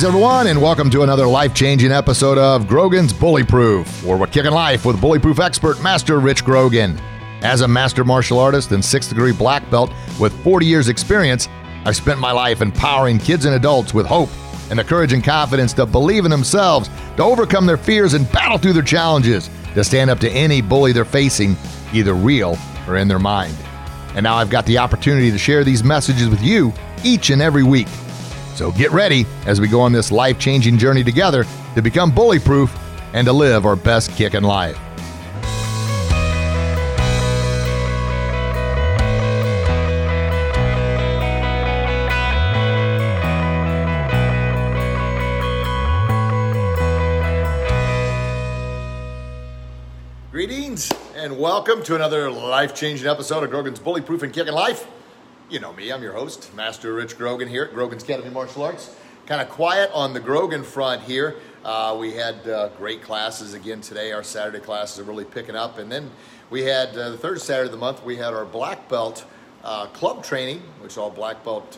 Greetings, everyone, and welcome to another life-changing episode of Grogan's Bullyproof, where we're kicking life with bullyproof expert Master Rich Grogan. As a master martial artist and sixth-degree black belt with 40 years' experience, I've spent my life empowering kids and adults with hope and the courage and confidence to believe in themselves, to overcome their fears and battle through their challenges, to stand up to any bully they're facing, either real or in their mind. And now I've got the opportunity to share these messages with you each and every week. So get ready as we go on this life-changing journey together to become bullyproof and to live our best kick in life. Greetings and welcome to another life-changing episode of Grogan's Bullyproof and Kickin' Life. You know me, I'm your host, Master Rich Grogan here at Grogan's Academy of Martial Arts. Kind of quiet on the Grogan front here. We had great classes again today. Our Saturday classes are really picking up. And then we had the third Saturday of the month, we had our black belt club training, which all black belt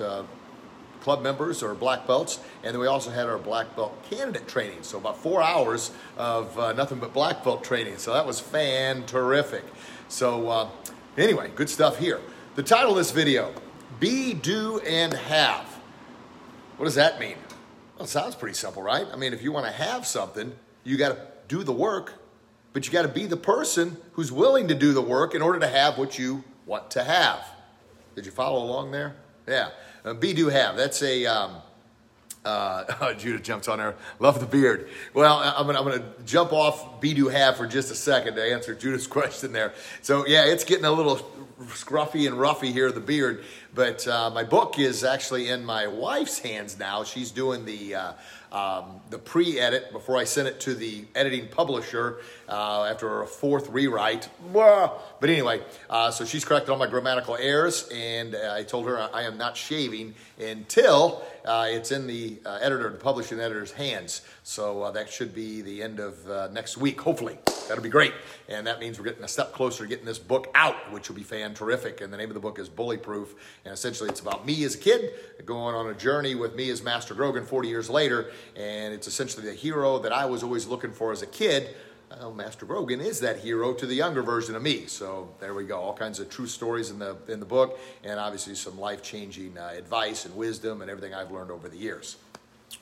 club members or black belts. And then we also had our black belt candidate training. So about 4 hours of nothing but black belt training. So that was fan-terrific. So anyway, good stuff here. The title of this video, Be, Do, and Have. What does that mean? Well, it sounds pretty simple, right? I mean, if you want to have something, you got to do the work, but you got to be the person who's willing to do the work in order to have what you want to have. Did you follow along there? Yeah. Be, do, have. That's a... Judah jumps on there. Love the beard. Well, I'm gonna jump off be do have for just a second to answer Judah's question there. So yeah, it's getting a little scruffy and roughy here, the beard. But my book is actually in my wife's hands now. She's doing the pre-edit before I send it to the editing publisher after a fourth rewrite. Blah. But anyway, so she's corrected all my grammatical errors, and I told her I am not shaving until it's in the editor, the publishing editor's hands. So that should be the end of next week, hopefully. That'll be great. And that means we're getting a step closer to getting this book out, which will be fan-terrific. And the name of the book is Bullyproof. And essentially, it's about me as a kid going on a journey with me as Master Grogan 40 years later. And it's essentially the hero that I was always looking for as a kid. Well, Master Grogan is that hero to the younger version of me. So there we go. All kinds of true stories in the book, and obviously some life-changing advice and wisdom and everything I've learned over the years.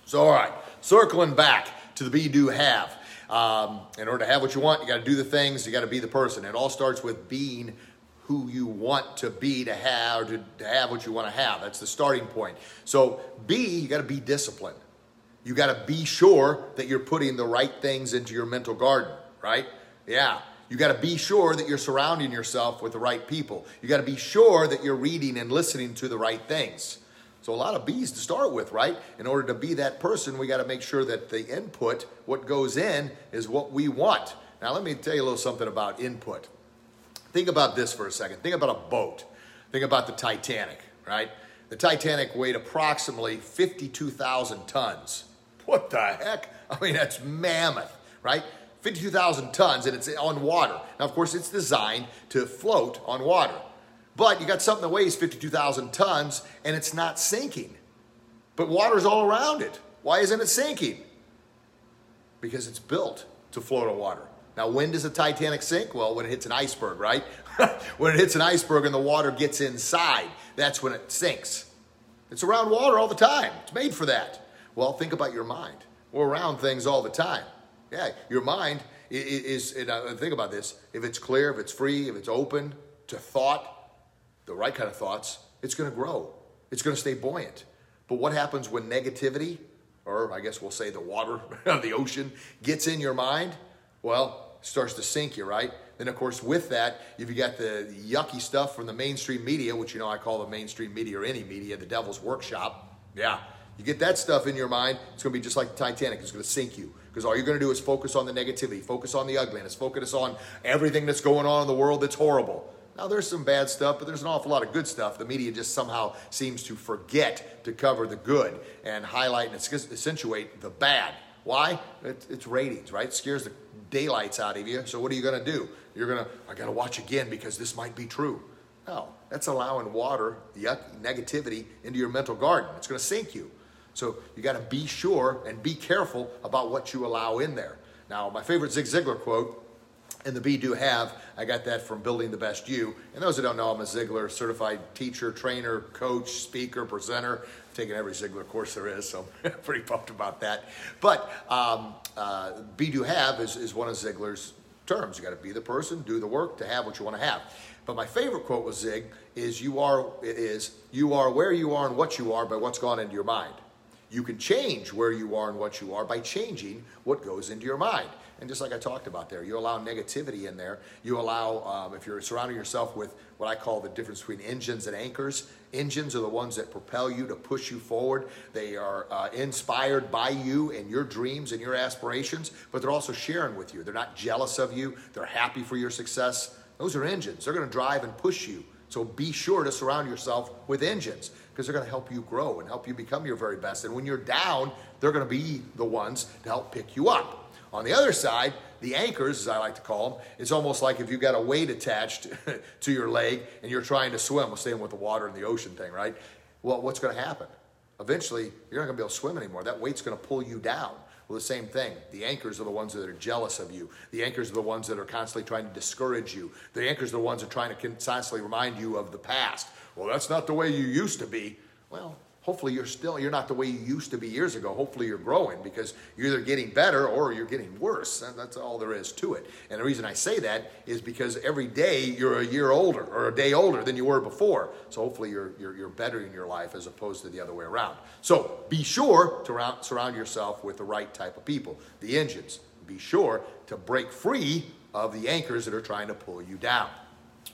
So all right, circling back to the be, do, have. In order to have what you want, you got to do the things. You got to be the person. It all starts with being who you want to be to have, or to have what you want to have. That's the starting point. So be, you got to be disciplined. You got to be sure that you're putting the right things into your mental garden, right? Yeah. You got to be sure that you're surrounding yourself with the right people. You got to be sure that you're reading and listening to the right things. So a lot of B's to start with, right? In order to be that person, we got to make sure that the input, what goes in, is what we want. Now, let me tell you a little something about input. Think about this for a second. Think about a boat. Think about the Titanic, right? The Titanic weighed approximately 52,000 tons. What the heck? I mean, that's mammoth, right? 52,000 tons, and it's on water. Now, of course, it's designed to float on water. But you got something that weighs 52,000 tons, and it's not sinking. But water's all around it. Why isn't it sinking? Because it's built to float on water. Now, when does the Titanic sink? Well, when it hits an iceberg, right? When it hits an iceberg and the water gets inside, that's when it sinks. It's around water all the time. It's made for that. Well, think about your mind. We're around things all the time. Yeah, your mind is, and think about this, if it's clear, if it's free, if it's open to thought, the right kind of thoughts, it's going to grow. It's going to stay buoyant. But what happens when negativity, or I guess we'll say the water, the ocean, gets in your mind? Well, it starts to sink you, right? Then, of course, with that, if you got the yucky stuff from the mainstream media, which, you know, I call the mainstream media or any media, the devil's workshop, yeah. You get that stuff in your mind, it's going to be just like the Titanic. It's going to sink you because all you're going to do is focus on the negativity, focus on the ugliness, focus on everything that's going on in the world that's horrible. Now, there's some bad stuff, but there's an awful lot of good stuff. The media just somehow seems to forget to cover the good and highlight and accentuate the bad. Why? It's ratings, right? It scares the daylights out of you. So what are you going to do? You're going to, I got to watch again because this might be true. No, that's allowing water, the negativity, into your mental garden. It's going to sink you. So you got to be sure and be careful about what you allow in there. Now, my favorite Zig Ziglar quote, "In the be, do, have," I got that from Building the Best You. And those that don't know, I'm a Ziglar certified teacher, trainer, coach, speaker, presenter. I've taken every Ziglar course there is, so I'm pretty pumped about that. But be, do, have is one of Ziglar's terms. You got to be the person, do the work to have what you want to have. But my favorite quote with Zig is, you are where you are and what you are by what's gone into your mind. You can change where you are and what you are by changing what goes into your mind. And just like I talked about there, you allow negativity in there. You allow, if you're surrounding yourself with what I call the difference between engines and anchors. Engines are the ones that propel you, to push you forward. They are inspired by you and your dreams and your aspirations, but they're also sharing with you. They're not jealous of you. They're happy for your success. Those are engines. They're going to drive and push you. So be sure to surround yourself with engines, because they're going to help you grow and help you become your very best. And when you're down, they're going to be the ones to help pick you up. On the other side, the anchors, as I like to call them, it's almost like if you've got a weight attached to your leg and you're trying to swim. We're staying with the water and the ocean thing, right? Well, what's going to happen? Eventually, you're not going to be able to swim anymore. That weight's going to pull you down. Well, the same thing. The anchors are the ones that are jealous of you. The anchors are the ones that are constantly trying to discourage you. The anchors are the ones that are trying to constantly remind you of the past. Well, that's not the way you used to be. Well, hopefully you're not the way you used to be years ago. Hopefully you're growing, because you're either getting better or you're getting worse. That's all there is to it. And the reason I say that is because every day you're a year older or a day older than you were before. So hopefully you're bettering your life as opposed to the other way around. So be sure to surround yourself with the right type of people, the engines. Be sure to break free of the anchors that are trying to pull you down.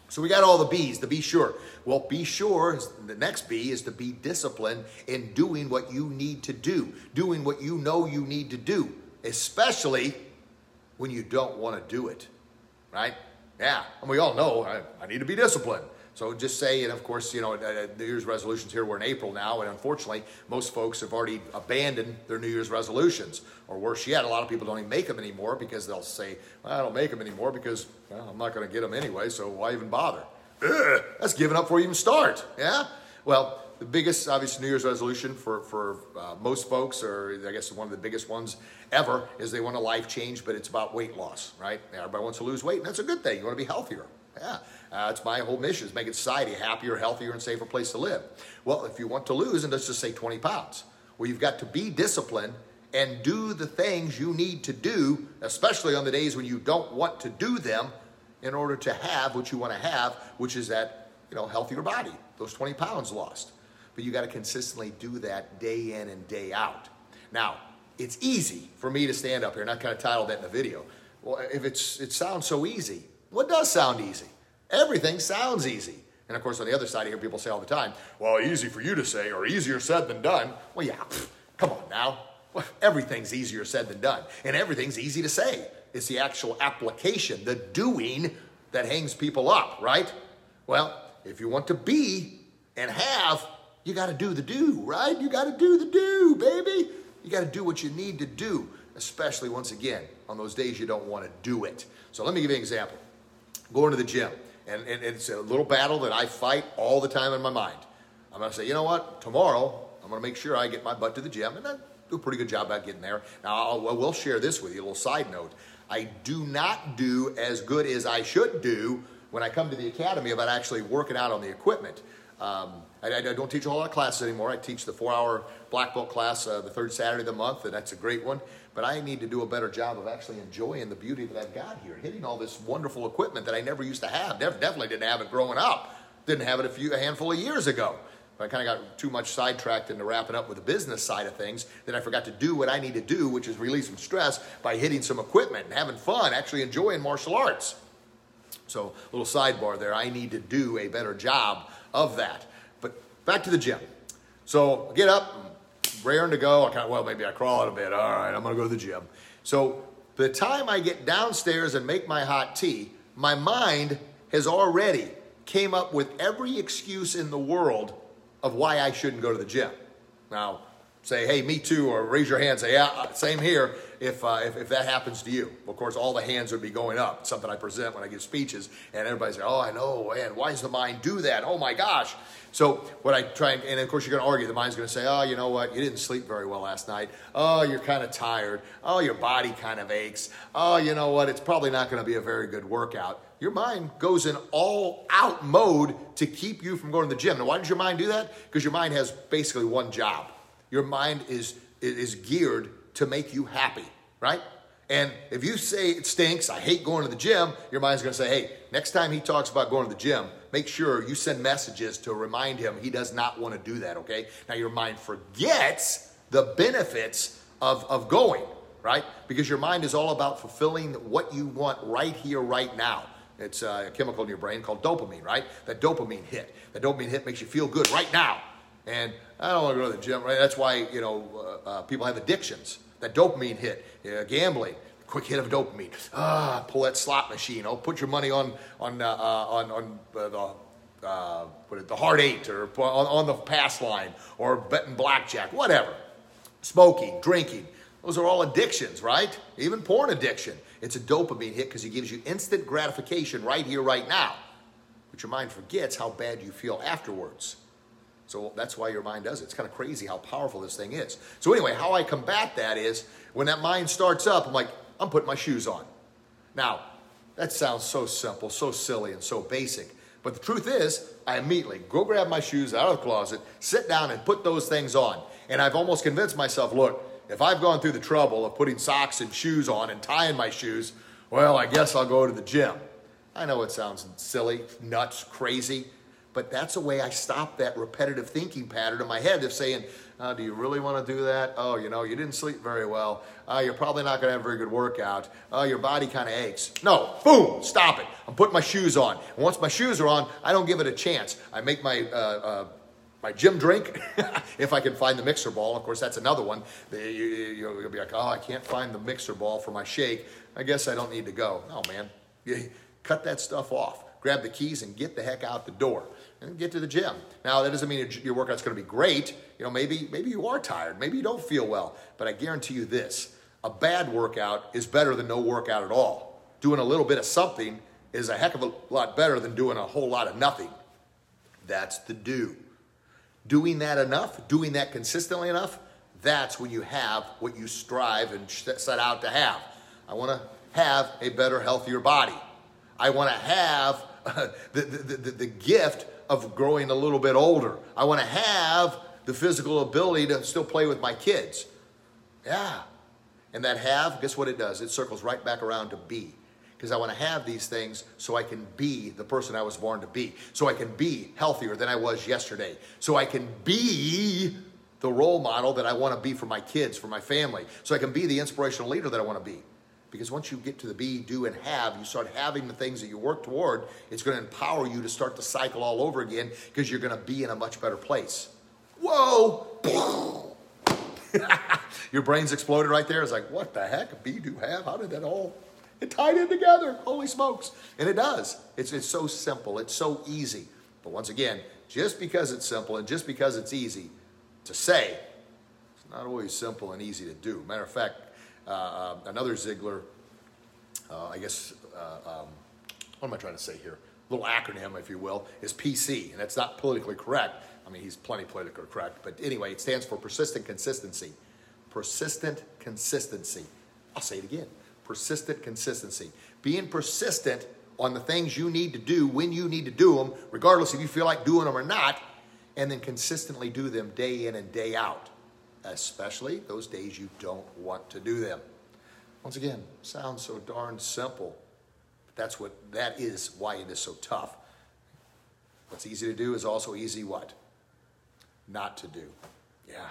So we got all the B's, the be sure. Well, be sure, the next B is to be disciplined in doing what you need to do, doing what you know you need to do, especially when you don't want to do it, right? Yeah, and we all know I need to be disciplined. So just say, and of course, you know, New Year's resolutions here, we're in April now, and unfortunately, most folks have already abandoned their New Year's resolutions. Or worse yet, a lot of people don't even make them anymore, because they'll say, well, I don't make them anymore because, well, I'm not going to get them anyway, so why even bother? Ugh, that's giving up before you even start, yeah? Well, the biggest, obviously, New Year's resolution for most folks, or I guess one of the biggest ones ever, is they want a life change, but it's about weight loss, right? Everybody wants to lose weight, and that's a good thing. You want to be healthier. Yeah, it's my whole mission, is making society a happier, healthier, and safer place to live. Well, if you want to lose, and let's just say 20 pounds, well, you've got to be disciplined and do the things you need to do, especially on the days when you don't want to do them, in order to have what you want to have, which is that, you know, healthier body, those 20 pounds lost. But you got to consistently do that day in and day out. Now, it's easy for me to stand up here, and I kind of titled that in the video. Well, if it sounds so easy. What does sound easy? Everything sounds easy. And of course, on the other side, I hear people say all the time, well, easy for you to say, or easier said than done. Well, yeah, come on now. Well, everything's easier said than done. And everything's easy to say. It's the actual application, the doing, that hangs people up, right? Well, if you want to be and have, you got to do the do, right? You got to do the do, baby. You got to do what you need to do, especially, once again, on those days you don't want to do it. So let me give you an example. Going to the gym, and it's a little battle that I fight all the time in my mind. I'm going to say, you know what, tomorrow I'm going to make sure I get my butt to the gym, and I do a pretty good job about getting there. Now, I will share this with you, a little side note. I do not do as good as I should do when I come to the academy about actually working out on the equipment. I don't teach a whole lot of classes anymore. I teach the 4-hour black belt class the third Saturday of the month, and that's a great one. But I need to do a better job of actually enjoying the beauty that I've got here, hitting all this wonderful equipment that I never used to have. Definitely didn't have it growing up. Didn't have it a handful of years ago. But I kind of got too much sidetracked into wrapping up with the business side of things that I forgot to do what I need to do, which is release some stress by hitting some equipment and having fun, actually enjoying martial arts. So a little sidebar there. I need to do a better job of that. But back to the gym. So I get up, raring to go. Well, maybe I crawl out a bit. All right, I'm going to go to the gym. So by the time I get downstairs and make my hot tea, my mind has already came up with every excuse in the world of why I shouldn't go to the gym. Now, say, hey, me too, or raise your hand, say, yeah, same here, if that happens to you. Of course, all the hands would be going up. It's something I present when I give speeches, and everybody's like, oh, I know, and why does the mind do that? Oh, my gosh. So what I try, and of course, you're going to argue. The mind's going to say, oh, you know what? You didn't sleep very well last night. Oh, you're kind of tired. Oh, your body kind of aches. Oh, you know what? It's probably not going to be a very good workout. Your mind goes in all-out mode to keep you from going to the gym. Now, why does your mind do that? Because your mind has basically one job. Your mind is geared to make you happy, right? And if you say it stinks, I hate going to the gym, your mind's going to say, hey, next time he talks about going to the gym, make sure you send messages to remind him he does not want to do that, okay? Now, your mind forgets the benefits of going, right? Because your mind is all about fulfilling what you want right here, right now. It's a chemical in your brain called dopamine, right? That dopamine hit. That dopamine hit makes you feel good right now. And I don't want to go to the gym, right? That's why, you know, people have addictions. That dopamine hit, gambling, quick hit of dopamine. Ah, pull that slot machine. Oh, put your money on the heart 8 or on the pass line or betting blackjack, whatever. Smoking, drinking. Those are all addictions, right? Even porn addiction. It's a dopamine hit because it gives you instant gratification right here, right now. But your mind forgets how bad you feel afterwards. So that's why your mind does it. It's kind of crazy how powerful this thing is. So anyway, how I combat that is when that mind starts up, I'm like, I'm putting my shoes on. Now, that sounds so simple, so silly, and so basic. But the truth is, I immediately go grab my shoes out of the closet, sit down, and put those things on. And I've almost convinced myself, look, if I've gone through the trouble of putting socks and shoes on and tying my shoes, well, I guess I'll go to the gym. I know it sounds silly, nuts, crazy, but that's a way I stop that repetitive thinking pattern in my head of saying, oh, do you really want to do that? Oh, you know, you didn't sleep very well. You're probably not going to have a very good workout. Oh, your body kind of aches. No, boom, stop it. I'm putting my shoes on. And once my shoes are on, I don't give it a chance. I make my gym drink, if I can find the mixer ball. Of course, that's another one. You'll be like, oh, I can't find the mixer ball for my shake. I guess I don't need to go. No, man. You cut that stuff off. Grab the keys and get the heck out the door and get to the gym. Now, that doesn't mean your workout's going to be great. You know, maybe you are tired. Maybe you don't feel well. But I guarantee you this, a bad workout is better than no workout at all. Doing a little bit of something is a heck of a lot better than doing a whole lot of nothing. That's the do. Doing that enough, doing that consistently enough, that's when you have what you strive and set out to have. I want to have a better, healthier body. I want to have the gift of growing a little bit older. I want to have the physical ability to still play with my kids. Yeah. And that have, guess what it does? It circles right back around to be. Because I want to have these things so I can be the person I was born to be. So I can be healthier than I was yesterday. So I can be the role model that I want to be for my kids, for my family. So I can be the inspirational leader that I want to be. Because once you get to the be, do, and have, you start having the things that you work toward, it's going to empower you to start the cycle all over again because you're going to be in a much better place. Whoa! Your brain's exploded right there. It's like, what the heck? Be, do, have? How did that all... It tied in together. Holy smokes. And it does. It's so simple. It's so easy. But once again, just because it's simple and just because it's easy to say, it's not always simple and easy to do. Matter of fact, another Ziglar, what am I trying to say here? A little acronym, if you will, is PC. And that's not politically correct. I mean, he's plenty politically correct. But anyway, it stands for persistent consistency. Persistent consistency. I'll say it again. Persistent consistency. Being persistent on the things you need to do when you need to do them, regardless if you feel like doing them or not, and then consistently do them day in and day out, especially those days you don't want to do them. Once again, sounds so darn simple, but that is why it is so tough. What's easy to do is also easy what? Not to do. Yeah.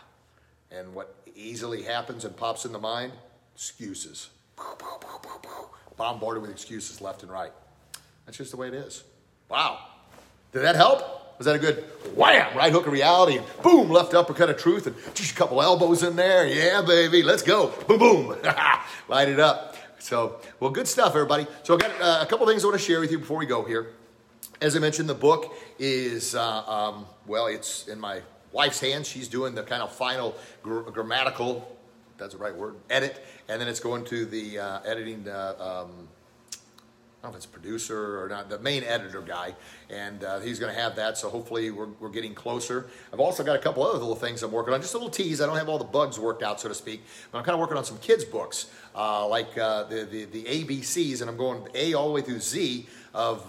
And what easily happens and pops in the mind? Excuses. Bombarded with excuses left and right. That's just the way it is. Wow. Did that help? Was that a good wham, right hook of reality, and boom, left uppercut of truth, and just a couple elbows in there. Yeah, baby, let's go. Boom, boom. Light it up. So, well, good stuff, everybody. So I've got a couple things I want to share with you before we go here. As I mentioned, the book is, it's in my wife's hand. She's doing the kind of final grammatical, if that's the right word, edit. And then it's going to the editing, I don't know if it's producer or not, the main editor guy, and he's going to have that, so hopefully we're getting closer. I've also got a couple other little things I'm working on, just a little tease. I don't have all the bugs worked out, so to speak, but I'm kind of working on some kids' books, like the ABCs, and I'm going A all the way through Z of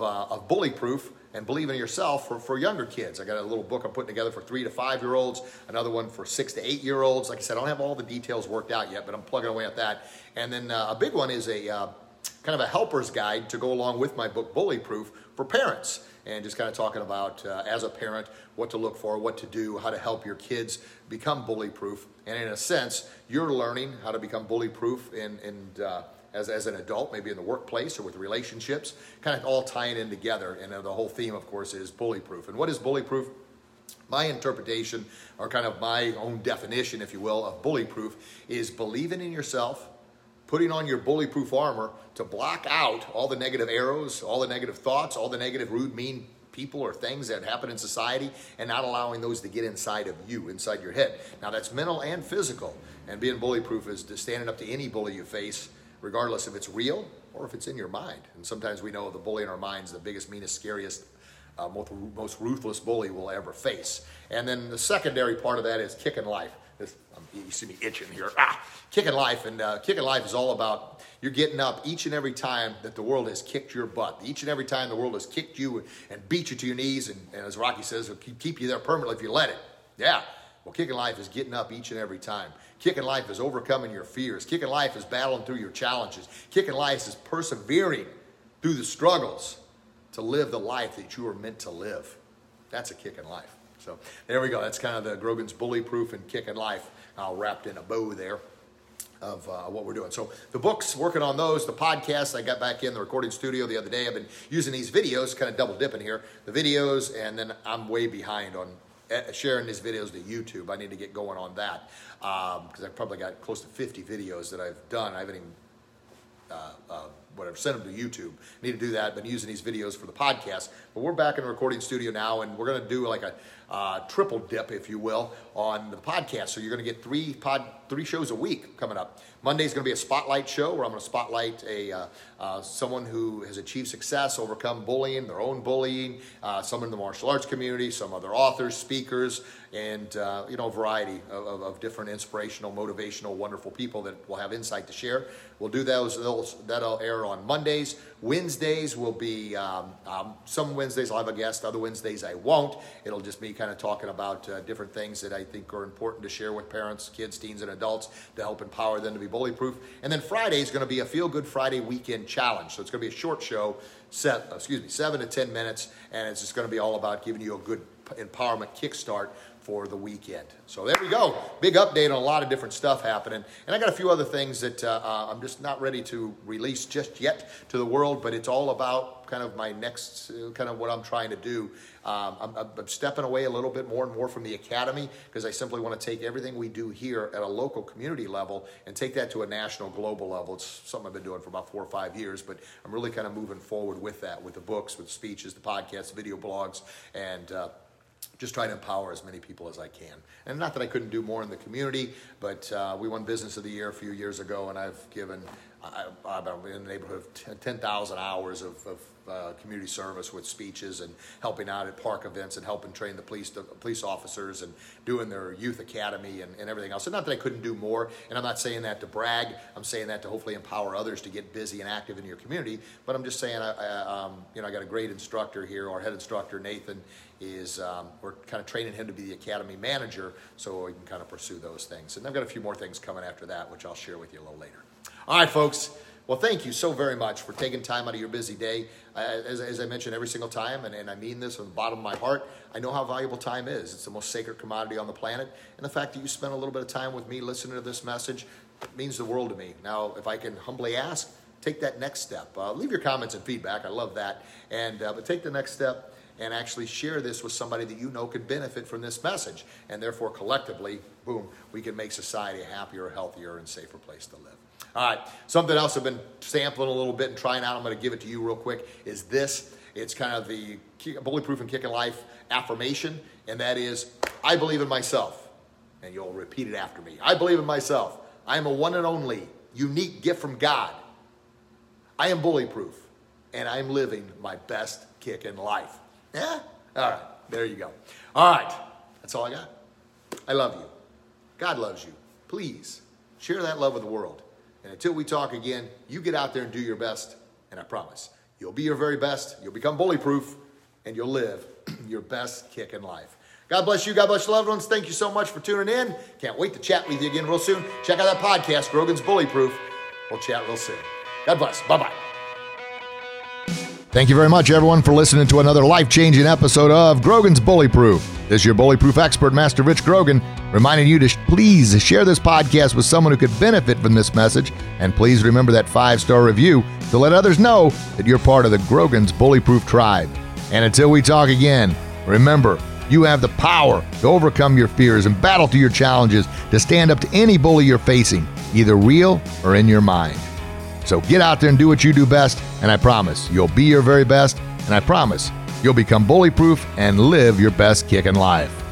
Bullyproof and Believe in Yourself for younger kids. I got a little book I'm putting together for 3- to 5-year-olds, another one for 6- to 8-year-olds. Like I said, I don't have all the details worked out yet, but I'm plugging away at that. And then a big one is a kind of a helper's guide to go along with my book, Bullyproof, for parents. And just kind of talking about, as a parent, what to look for, what to do, how to help your kids become bullyproof. And in a sense, you're learning how to become bullyproof as an adult, maybe in the workplace or with relationships, kind of all tying in together. And the whole theme, of course, is bullyproof. And what is bullyproof? My interpretation, or kind of my own definition, if you will, of bullyproof is believing in yourself, putting on your bullyproof armor to block out all the negative arrows, all the negative thoughts, all the negative, rude, mean people or things that happen in society, and not allowing those to get inside of you, inside your head. Now, that's mental and physical. And being bullyproof is standing up to any bully you face, regardless if it's real or if it's in your mind. And sometimes we know the bully in our minds, the biggest, meanest, scariest, most ruthless bully we'll ever face. And then the secondary part of that is kicking life. You see me itching here. Kicking life. And kicking life is all about you're getting up each and every time that the world has kicked your butt. Each and every time the world has kicked you and beat you to your knees. And as Rocky says, it'll keep you there permanently if you let it. Yeah. Well, kicking life is getting up each and every time. Kicking life is overcoming your fears. Kicking life is battling through your challenges. Kicking life is persevering through the struggles to live the life that you are meant to live. That's a kicking life. So there we go. That's kind of the Grogan's Bullyproof and Kickin' Life, wrapped in a bow there of what we're doing. So the books, working on those, the podcast, I got back in the recording studio the other day. I've been using these videos, kind of double dipping here, the videos, and then I'm way behind on sharing these videos to YouTube. I need to get going on that because I've probably got close to 50 videos that I've done. I haven't even send them to YouTube. Need to do that. Been using these videos for the podcast, but we're back in the recording studio now, and we're going to do like a triple dip, if you will, on the podcast. So you're going to get three shows a week coming up. Monday's going to be a spotlight show where I'm going to spotlight a someone who has achieved success, overcome bullying, their own bullying, someone in the martial arts community, some other authors, speakers, and a variety of different inspirational, motivational, wonderful people that will have insight to share. We'll do those. That'll air on Mondays. Wednesdays will be, some Wednesdays I'll have a guest, other Wednesdays I won't. It'll just be kind of talking about different things that I think are important to share with parents, kids, teens, and adults to help empower them to be bullyproof. And then Friday is going to be a Feel Good Friday weekend challenge. So it's going to be a short show, 7 to 10 minutes, and it's just going to be all about giving you a good empowerment kickstart for the weekend. So there we go. Big update on a lot of different stuff happening. And I got a few other things that I'm just not ready to release just yet to the world, but it's all about kind of my next, kind of what I'm trying to do. I'm stepping away a little bit more and more from the academy because I simply want to take everything we do here at a local community level and take that to a national, global level. It's something I've been doing for about 4 or 5 years, but I'm really kind of moving forward with that, with the books, with speeches, the podcasts, video blogs, and just try to empower as many people as I can. And not that I couldn't do more in the community, but we won Business of the Year a few years ago, and I've given, I'm in the neighborhood of 10,000 hours of community service with speeches and helping out at park events and helping train the police officers and doing their youth academy and everything else. And not that I couldn't do more, and I'm not saying that to brag. I'm saying that to hopefully empower others to get busy and active in your community. But I'm just saying, I got a great instructor here. Our head instructor, Nathan, is we're kind of training him to be the academy manager so we can kind of pursue those things. And I've got a few more things coming after that, which I'll share with you a little later. All right, folks. Well, thank you so very much for taking time out of your busy day. As I mentioned every single time, and I mean this from the bottom of my heart, I know how valuable time is. It's the most sacred commodity on the planet. And the fact that you spent a little bit of time with me listening to this message means the world to me. Now, if I can humbly ask, take that next step. Leave your comments and feedback. I love that. And but take the next step and actually share this with somebody that you know could benefit from this message. And therefore, collectively, boom, we can make society a happier, healthier, and safer place to live. All right, something else I've been sampling a little bit and trying out, I'm going to give it to you real quick, is this. It's kind of the Bullyproof and Kickin' Life affirmation, and that is I believe in myself. And you'll repeat it after me. I believe in myself. I am a one and only unique gift from God. I am bullyproof, and I'm living my best kick in life. Yeah? All right. There you go. All right. That's all I got. I love you. God loves you. Please share that love with the world. And until we talk again, you get out there and do your best. And I promise, you'll be your very best. You'll become bullyproof, and you'll live your best kick in life. God bless you. God bless your loved ones. Thank you so much for tuning in. Can't wait to chat with you again real soon. Check out that podcast, Grogan's Bullyproof. We'll chat real soon. God bless. Bye-bye. Thank you very much, everyone, for listening to another life-changing episode of Grogan's Bullyproof. This is your bullyproof expert, Master Rich Grogan, reminding you to please share this podcast with someone who could benefit from this message. And please remember that 5-star review to let others know that you're part of the Grogan's Bullyproof tribe. And until we talk again, remember, you have the power to overcome your fears and battle through your challenges to stand up to any bully you're facing, either real or in your mind. So get out there and do what you do best, and I promise you'll be your very best, and I promise you'll become bullyproof and live your best kick in life.